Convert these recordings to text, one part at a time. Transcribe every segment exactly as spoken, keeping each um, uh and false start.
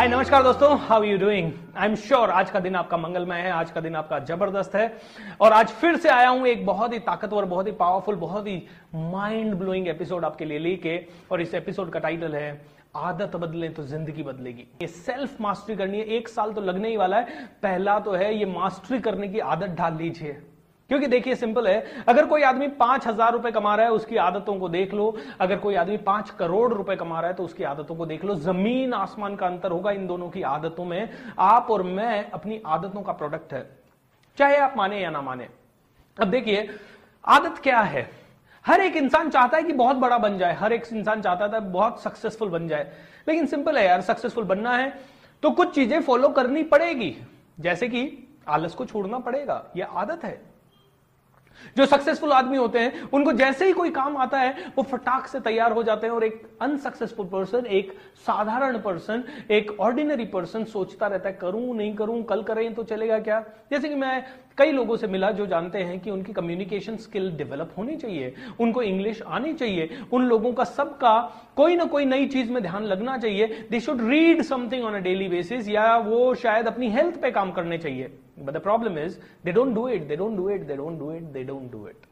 हाय नमस्कार दोस्तों, how you doing. I am sure आज का दिन आपका मंगलमय है, आज का दिन आपका जबरदस्त है। और आज फिर से आया हूं एक बहुत ही ताकतवर, बहुत ही पावरफुल, बहुत ही माइंड ब्लोइंग एपिसोड आपके लिए लेके। और इस एपिसोड का टाइटल है आदत बदले तो जिंदगी बदलेगी। ये सेल्फ मास्टरी करनी है, एक साल तो लगने ही वाला है। पहला तो है ये मास्टरी करने की आदत डाल लीजिए, क्योंकि देखिए सिंपल है, अगर कोई आदमी पांच हजार रुपए कमा रहा है उसकी आदतों को देख लो, अगर कोई आदमी पांच करोड़ रुपए कमा रहा है तो उसकी आदतों को देख लो। जमीन आसमान का अंतर होगा इन दोनों की आदतों में। आप और मैं अपनी आदतों का प्रोडक्ट है, चाहे आप माने या ना माने। अब देखिए आदत क्या है। हर एक इंसान चाहता है कि बहुत बड़ा बन जाए, हर एक इंसान चाहता था बहुत सक्सेसफुल बन जाए, लेकिन सिंपल है यार, सक्सेसफुल बनना है तो कुछ चीजें फॉलो करनी पड़ेगी, जैसे कि आलस को छोड़ना पड़ेगा। यह आदत है। जो सक्सेसफुल आदमी होते हैं उनको जैसे ही कोई काम आता है वो फटाक से तैयार हो जाते हैं, और एक अनसक्सेसफुल पर्सन, एक साधारण पर्सन, एक ऑर्डिनरी पर्सन सोचता रहता है करूं नहीं करूं, कल करें तो चलेगा क्या। जैसे कि मैं कई लोगों से मिला जो जानते हैं कि उनकी कम्युनिकेशन स्किल डेवलप होनी चाहिए, उनको इंग्लिश आनी चाहिए, उन लोगों का सबका कोई ना कोई नई चीज में ध्यान लगना चाहिए। They should read something on a daily basis, या वो शायद अपनी हेल्थ पे काम करने चाहिए। But the problem is they don't do it, they don't do it, they don't do it, they don't do it.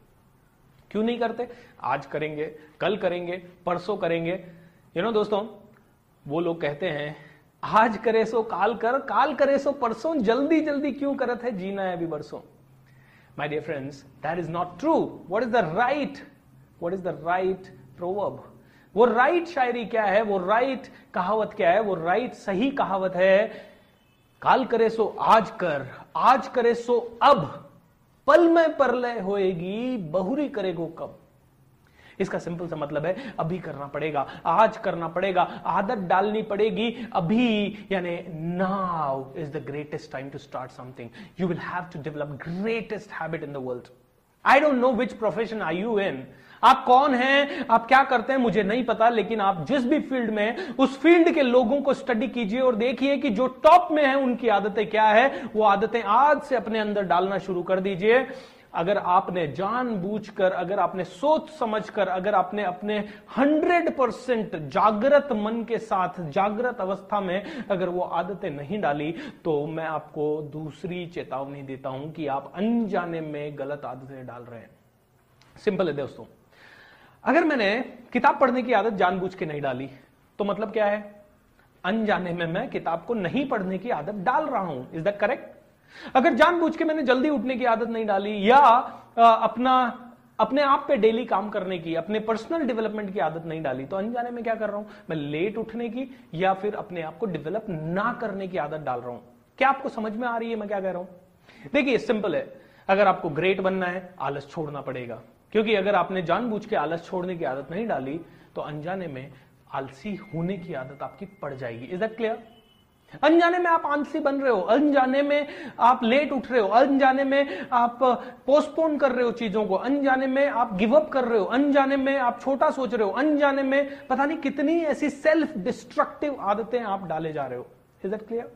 क्यों नहीं करते? आज करेंगे, कल करेंगे, परसों करेंगे। यू नो दोस्तों, वो लोग कहते हैं आज करे सो काल कर, काल करे सो परसों, जल्दी जल्दी क्यों करत है, जीना है अभी बरसों। My dear friends, that is not true. What is the right? What is the right proverb? वो right शायरी क्या है, वो right कहावत क्या है, वो right सही कहावत है काल करे सो आज कर, आज करे सो अब, पल में परलय होएगी, बहुरी करेगो कब। इसका सिंपल सा मतलब है अभी करना पड़ेगा, आज करना पड़ेगा, आदत डालनी पड़ेगी अभी। यानी now is the greatest time to start something. You will have to develop greatest habit in the world. I don't know which profession are you in, आप कौन हैं, आप क्या करते हैं मुझे नहीं पता, लेकिन आप जिस भी फील्ड में, उस फील्ड के लोगों को स्टडी कीजिए और देखिए कि जो टॉप में है उनकी आदतें क्या है। वो आदतें आज से अपने अंदर डालना शुरू कर दीजिए। अगर आपने जानबूझकर, अगर आपने सोच समझकर, अगर आपने अपने हंड्रेड परसेंट जागृत मन के साथ, जागृत अवस्था में अगर वो आदतें नहीं डाली, तो मैं आपको दूसरी चेतावनी देता हूं कि आप अनजाने में गलत आदतें डाल रहे हैं। सिंपल है दोस्तों, अगर मैंने किताब पढ़ने की आदत जानबूझ के नहीं डाली तो मतलब क्या है, अनजाने में मैं किताब को नहीं पढ़ने की आदत डाल रहा हूं। Is that correct? अगर जानबूझ के मैंने जल्दी उठने की आदत नहीं डाली, या अपना अपने आप पे डेली काम करने की, अपने पर्सनल डेवलपमेंट की आदत नहीं डाली, तो अनजाने में क्या कर रहा हूं मैं, लेट उठने की या फिर अपने आप को डेवलप ना करने की आदत डाल रहा हूं। क्या आपको समझ में आ रही है मैं क्या कह रहा हूं? देखिए सिंपल है, अगर आपको ग्रेट बनना है आलस छोड़ना पड़ेगा, क्योंकि अगर आपने जानबूझ के आलस छोड़ने की आदत नहीं डाली तो अनजाने में आलसी होने की आदत आपकी पड़ जाएगी। Is that clear? अनजाने में आप आलसी बन रहे हो, अनजाने में आप लेट उठ रहे हो, अनजाने में आप पोस्टपोन कर रहे हो चीजों को, अनजाने में आप गिव अप कर रहे हो, अनजाने में आप छोटा सोच रहे हो, अनजाने में पता नहीं कितनी ऐसी सेल्फ डिस्ट्रक्टिव आदतें आप डाले जा रहे हो। Is that clear?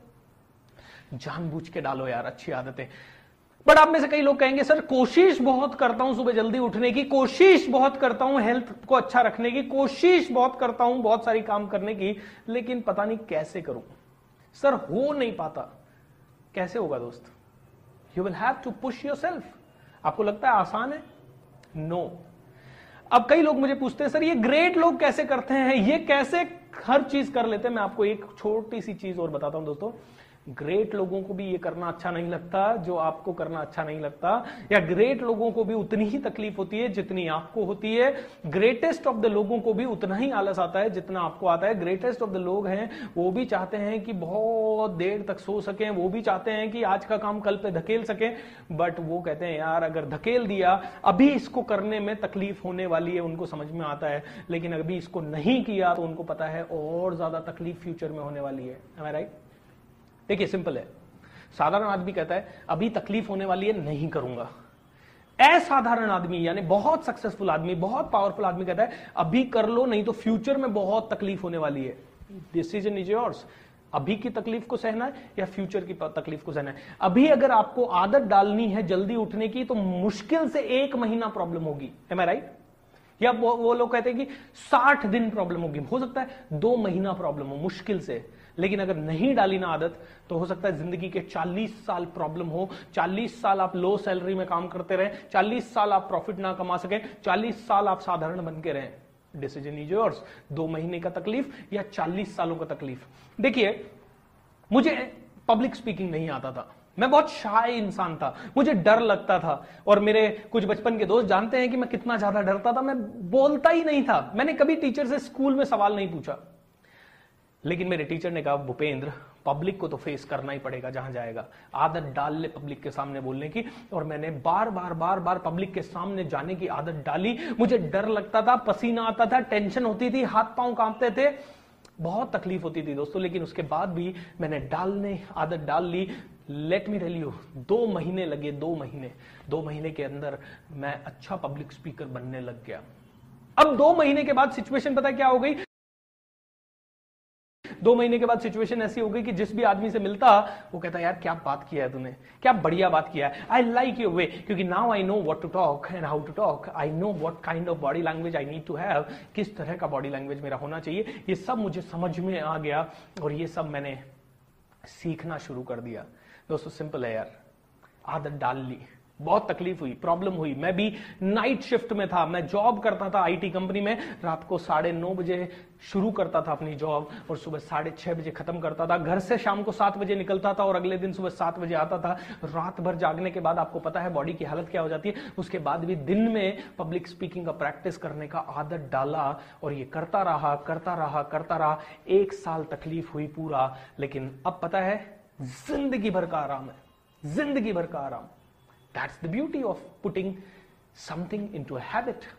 जानबूझ के डालो यार अच्छी आदतें। बट आप में से कई लोग कहेंगे सर कोशिश बहुत करता हूं सुबह जल्दी उठने की, कोशिश बहुत करता हूं हेल्थ को अच्छा रखने की, कोशिश बहुत करता हूं बहुत सारी काम करने की, लेकिन पता नहीं कैसे करूं सर, हो नहीं पाता। कैसे होगा दोस्त? You will have to push yourself. आपको लगता है आसान है? No no. अब कई लोग मुझे पूछते हैं सर ये ग्रेट लोग कैसे करते हैं, ये कैसे हर चीज कर लेते हैं। मैं आपको एक छोटी सी चीज और बताता हूं दोस्तों, ग्रेट लोगों को भी ये करना अच्छा नहीं लगता जो आपको करना अच्छा नहीं लगता, या ग्रेट लोगों को भी उतनी ही तकलीफ होती है जितनी आपको होती है। ग्रेटेस्ट ऑफ द लोगों को भी उतना ही आलस आता है जितना आपको आता है। ग्रेटेस्ट ऑफ द लोग हैं वो भी चाहते हैं कि बहुत देर तक सो सकें, वो भी चाहते हैं कि आज का काम कल पे धकेल सकें, बट वो कहते हैं यार अगर धकेल दिया, अभी इसको करने में तकलीफ होने वाली है, उनको समझ में आता है, लेकिन अभी इसको नहीं किया तो उनको पता है और ज्यादा तकलीफ फ्यूचर में होने वाली है। am I right? देखिए सिंपल है, साधारण आदमी कहता है अभी तकलीफ होने वाली है नहीं करूंगा। असाधारण आदमी यानी बहुत सक्सेसफुल आदमी, बहुत पावरफुल आदमी कहता है अभी कर लो नहीं तो फ्यूचर में बहुत तकलीफ होने वाली है। डिसीजन इज योर्स, अभी की तकलीफ को सहना है या फ्यूचर की तकलीफ को सहना है। अभी अगर आपको आदत डालनी है जल्दी उठने की तो मुश्किल से एक महीना प्रॉब्लम होगी। am I right? या वो, वो लोग कहते हैं कि साठ दिन प्रॉब्लम होगी, हो सकता है दो महीना प्रॉब्लम हो मुश्किल से। लेकिन अगर नहीं डाली ना आदत तो हो सकता है जिंदगी के चालीस साल प्रॉब्लम हो, चालीस साल आप लो सैलरी में काम करते रहें, चालीस साल आप प्रॉफिट ना कमा सके, चालीस साल आप साधारण बन के रहें। डिसीजन इज योर्स, दो महीने का तकलीफ या चालीस सालों का तकलीफ। देखिए, मुझे पब्लिक स्पीकिंग नहीं आता था, मैं बहुत शाय इंसान था, मुझे डर लगता था और मेरे कुछ बचपन के दोस्त जानते हैं कि मैं कितना ज्यादा डरता था, मैं बोलता ही नहीं था। मैंने कभी टीचर से स्कूल में सवाल नहीं पूछा, लेकिन मेरे टीचर ने कहा, भूपेंद्र, पब्लिक को तो फेस करना ही पड़ेगा, जहां जाएगा आदत डाल ले पब्लिक के सामने बोलने की। और मैंने बार बार बार बार पब्लिक के सामने जाने की आदत डाली। मुझे डर लगता था, पसीना आता था, टेंशन होती थी, हाथ पांव कांपते थे, बहुत तकलीफ होती थी दोस्तों। लेकिन उसके बाद भी मैंने डालने आदत डाल ली। लेट मी टेल यू, दो महीने लगे, दो महीने दो महीने के अंदर मैं अच्छा पब्लिक स्पीकर बनने लग गया। अब दो महीने के बाद सिचुएशन पता क्या हो गई, दो महीने के बाद सिचुएशन ऐसी हो गई कि जिस भी आदमी से मिलता वो कहता, यार क्या बात किया है तूने, क्या बढ़िया बात किया है, आई लाइक योर वे, क्योंकि now I know what to talk and how to talk, I know what kind of body language I need to have, किस तरह का बॉडी लैंग्वेज मेरा होना चाहिए, ये सब मुझे समझ में आ गया और ये सब मैंने सीखना शुरू कर दिया। दोस्तों सिंपल है यार, आदत डाल ली, बहुत तकलीफ हुई, प्रॉब्लम हुई। मैं भी नाइट शिफ्ट में था, मैं जॉब करता था आईटी कंपनी में, रात को साढ़े नौ बजे शुरू करता था अपनी जॉब और सुबह साढ़े छह बजे खत्म करता था। घर से शाम को सात बजे निकलता था और अगले दिन सुबह सात बजे आता था। रात भर जागने के बाद आपको पता है बॉडी की हालत क्या हो जाती है। उसके बाद भी दिन में पब्लिक स्पीकिंग का प्रैक्टिस करने का आदत डाला और ये करता रहा करता रहा करता रहा। एक साल तकलीफ हुई पूरा, लेकिन अब पता है जिंदगी भर का आराम है, जिंदगी भर का आराम। That's the beauty of putting something into a habit.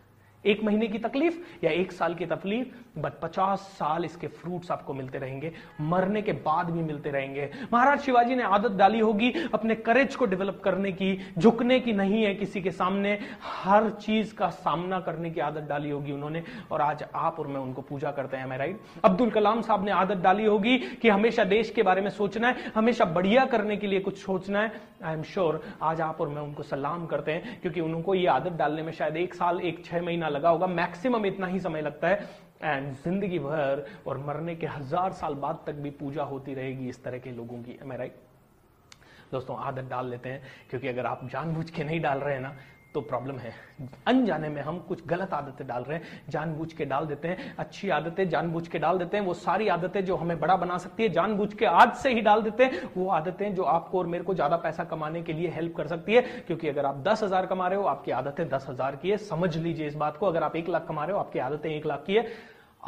एक महीने की तकलीफ या एक साल की तकलीफ, बट पचास साल इसके फ्रूट्स आपको मिलते रहेंगे, मरने के बाद भी मिलते रहेंगे। महाराज शिवाजी ने आदत डाली होगी अपने करेज को डेवलप करने की, झुकने की नहीं है किसी के सामने, हर चीज का सामना करने की आदत डाली होगी उन्होंने, और आज आप और मैं उनको पूजा करते हैं। मैं राइट? अब्दुल कलाम साहब ने आदत डाली होगी कि हमेशा देश के बारे में सोचना है, हमेशा बढ़िया करने के लिए कुछ सोचना है। आई एम श्योर आज आप और मैं उनको सलाम करते हैं, क्योंकि उनको ये आदत डालने में शायद एक साल एक छह महीना लगा होगा, मैक्सिमम इतना ही समय लगता है। एंड जिंदगी भर और मरने के हजार साल बाद तक भी पूजा होती रहेगी इस तरह के लोगों की। am I right? दोस्तों आदत डाल लेते हैं, क्योंकि अगर आप जानबूझ के नहीं डाल रहे हैं ना तो प्रॉब्लम है। अनजाने में हम कुछ गलत आदतें डाल रहे हैं, जानबूझ के डाल देते हैं। अच्छी आदतें जानबूझ के डाल देते हैं, वो सारी आदतें जो हमें बड़ा बना सकती है जानबूझ के आज से ही डाल देते हैं। वो आदतें जो आपको और मेरे को ज्यादा पैसा कमाने के लिए हेल्प कर सकती है, क्योंकि अगर आप दस हजार कमा रहे हो आपकी आदतें दस हजार की है। समझ लीजिए इस बात को, अगर आप एक लाख कमा रहे हो आपकी आदतें एक लाख की है।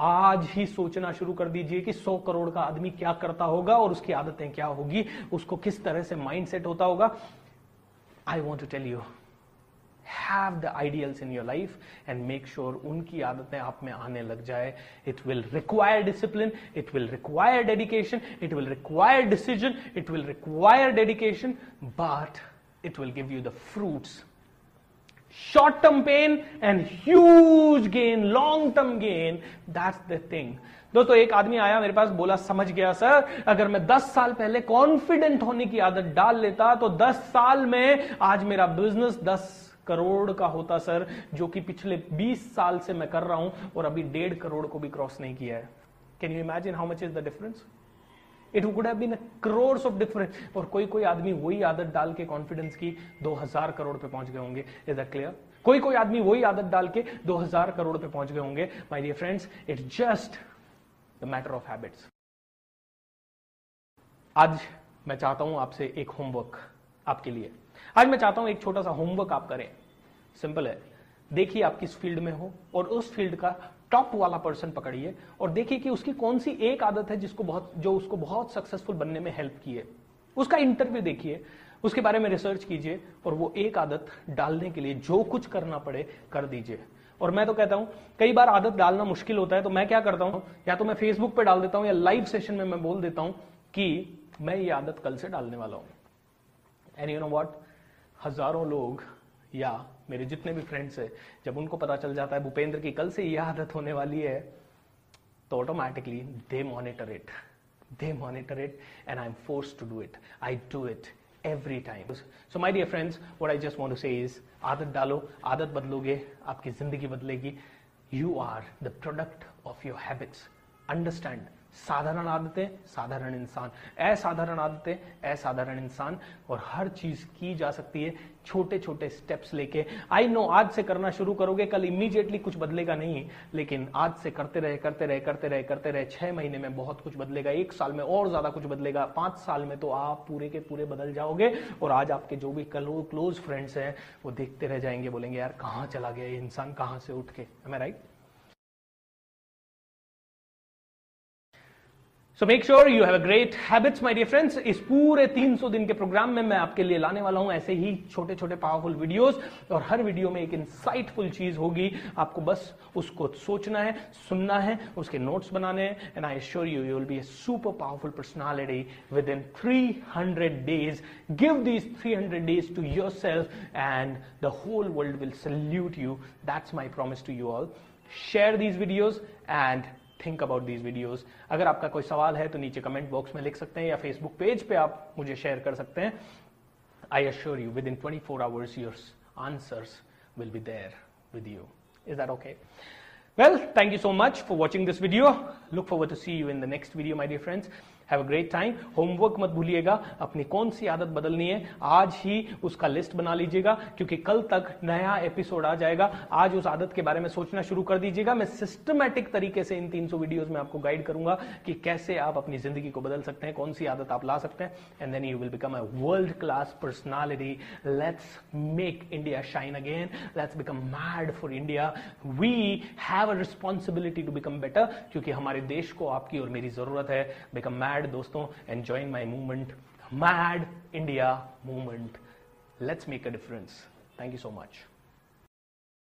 आज ही सोचना शुरू कर दीजिए कि सौ करोड़ का आदमी क्या करता होगा और उसकी आदतें क्या होगी, उसको किस तरह से माइंड सेट होता होगा। I want to tell you, Have the ideals in your life and make sure उनकी आदतें आप में आने लग जाए। It will require discipline, it will require dedication, it will require decision, it will require dedication, but it will give you the fruits. Short term pain and huge gain, long term gain, that's the thing. दोस्तों एक आदमी आया मेरे पास, बोला, समझ गया sir, अगर मैं दस साल पहले कॉन्फिडेंट होने की आदत डाल लेता तो दस साल में आज मेरा बिजनेस दस करोड़ का होता सर, जो कि पिछले बीस साल से मैं कर रहा हूं और अभी डेढ़ करोड़ को भी क्रॉस नहीं किया है। Can you imagine how much is the difference? It would have been a crores of difference. और कोई कोई आदमी वही आदत डाल के कॉन्फिडेंस की दो हजार करोड़ पे पहुंच गए होंगे। Is that clear? कोई कोई आदमी वही आदत डाल के दो हजार करोड़ पे पहुंच गए होंगे। My dear friends, it's just the matter of habits. आज मैं चाहता हूं आपसे एक होमवर्क आपके लिए, आज मैं चाहता हूं एक छोटा सा होमवर्क आप करें। सिंपल है, देखिए आप किस फील्ड में हो और उस फील्ड का टॉप वाला पर्सन पकड़िए और देखिए कि उसकी कौन सी एक आदत है जिसको बहुत जो उसको बहुत सक्सेसफुल बनने में हेल्प की है। उसका इंटरव्यू देखिए, उसके बारे में रिसर्च कीजिए और वो एक आदत डालने के लिए जो कुछ करना पड़े कर दीजिए। और मैं तो कहता हूं, कई बार आदत डालना मुश्किल होता है, तो मैं क्या करता हूं, या तो मैं फेसबुक पर डाल देता हूं या लाइव सेशन में मैं बोल देता हूं कि मैं ये आदत कल से डालने वाला हूं। एंड यू नो व्हाट, हजारों लोग या मेरे जितने भी फ्रेंड्स हैं, जब उनको पता चल जाता है भूपेंद्र की कल से यह आदत होने वाली है, तो automatically they monitor it they monitor it and I am forced to do it. I do it every time. So my dear friends, what I just want to say is, आदत डालो, आदत बदलोगे, आपकी जिंदगी बदलेगी। You are the product of your habits. Understand, साधारण आदतें साधारण इंसान, असाधारण आदतें असाधारण इंसान। और हर चीज की जा सकती है छोटे छोटे स्टेप्स लेके। आई नो आज से करना शुरू करोगे कल इमीडिएटली कुछ बदलेगा नहीं, लेकिन आज से करते रहे करते रहे करते रहे करते रहे छह महीने में बहुत कुछ बदलेगा, एक साल में और ज्यादा कुछ बदलेगा, पांच साल में तो आप पूरे के पूरे बदल जाओगे। और आज आपके जो भी क्लोज फ्रेंड्स हैं वो देखते रह जाएंगे, बोलेंगे यार कहां चला गया ये इंसान, कहां से उठ के। am I right? So make sure you have a great habits, my dear friends। इस पूरे तीन सौ दिन के प्रोग्राम में मैं आपके लिए लाने वाला हूं ऐसे ही छोटे छोटे पावरफुल वीडियोस, और हर वीडियो में एक इंसाइटफुल चीज होगी। आपको बस उसको सोचना है, सुनना है, उसके नोट्स बनाने हैं। And I assure you you will be a super powerful personality within three hundred days. Give these three hundred days to yourself and the whole world will salute you. That's my promise to you all. Share these videos and think about these videos. अगर आपका कोई सवाल है तो नीचे comment box में लिख सकते हैं या फेसबुक पेज पे आप मुझे शेयर कर सकते हैं। I assure you within twenty four hours your answers will be there with you. Is that okay? Well, thank you so much for watching this video. Look forward to see you in the next video, my dear friends. Have a great time. Homework मत भूलिएगा, अपनी कौन सी आदत बदलनी है आज ही उसका list बना लीजिएगा, क्योंकि कल तक नया एपिसोड आ जाएगा। आज उस आदत के बारे में सोचना शुरू कर दीजिएगा। मैं सिस्टमैटिक तरीके से इन तीन सौ वीडियोज में आपको गाइड करूंगा कि कैसे आप अपनी जिंदगी को बदल सकते हैं, कौन सी आदत आप ला सकते हैं। And then you will become a world class personality. Let's make India shine again. Let's become mad for India. We have a responsibility to become better, क्योंकि हमारे देश को आपकी और मेरी जरूरत है। बिकम मैड दोस्तों, and join my movement, Mad India Movement. Let's make a difference. Thank you so much.